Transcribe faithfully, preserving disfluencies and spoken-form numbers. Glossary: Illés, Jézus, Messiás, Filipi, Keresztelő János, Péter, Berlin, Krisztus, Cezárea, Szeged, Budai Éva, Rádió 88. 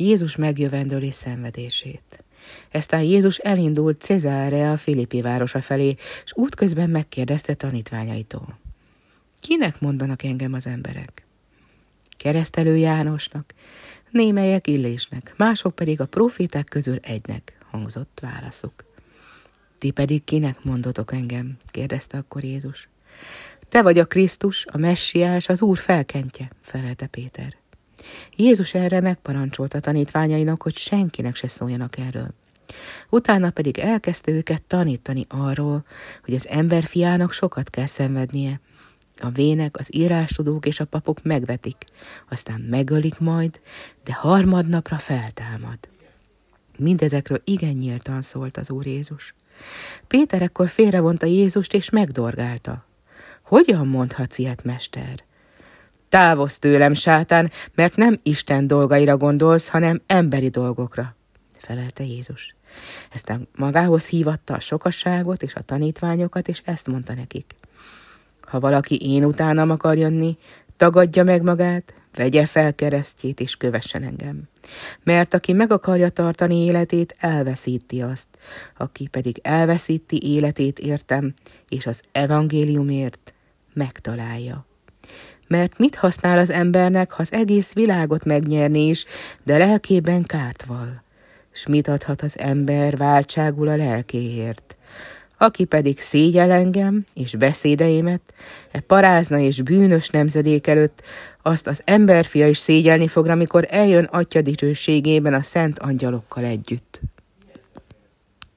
Jézus megjövendőli szenvedését. Eztán Jézus elindult Cezárea Filipi városa felé, és útközben megkérdezte tanítványaitól: kinek mondanak engem az emberek? Keresztelő Jánosnak, némelyek Illésnek, mások pedig a proféták közül egynek, hangzott válaszuk. Ti pedig kinek mondotok engem? kérdezte akkor Jézus. Te vagy a Krisztus, a Messiás, az Úr felkentje, felelte Péter. Jézus erre megparancsolta tanítványainak, hogy senkinek se szóljanak erről. Utána pedig elkezdte őket tanítani arról, hogy az emberfiának sokat kell szenvednie. A vének, az írástudók és a papok megvetik, aztán megölik majd, de harmadnapra feltámad. Mindezekről igen nyíltan szólt az Úr Jézus. Péter ekkor félrevonta Jézust és megdorgálta. Hogyan mondhatsz ilyet, mester? Távozz tőlem, sátán, mert nem Isten dolgaira gondolsz, hanem emberi dolgokra, felelte Jézus. Eztán magához hívatta a sokasságot és a tanítványokat, és ezt mondta nekik. Ha valaki én utánam akar jönni, tagadja meg magát, vegye fel keresztjét és kövessen engem. Mert aki meg akarja tartani életét, elveszíti azt, aki pedig elveszíti életét értem, és az evangéliumért megtalálja. Mert mit használ az embernek, ha az egész világot megnyerni is, de lelkében kárt val? S mit adhat az ember váltságul a lelkéért? Aki pedig szégyel engem és beszédeimet, e parázna és bűnös nemzedék előtt, azt az emberfia is szégyelni fog, amikor eljön Atya dicsőségében a szent angyalokkal együtt.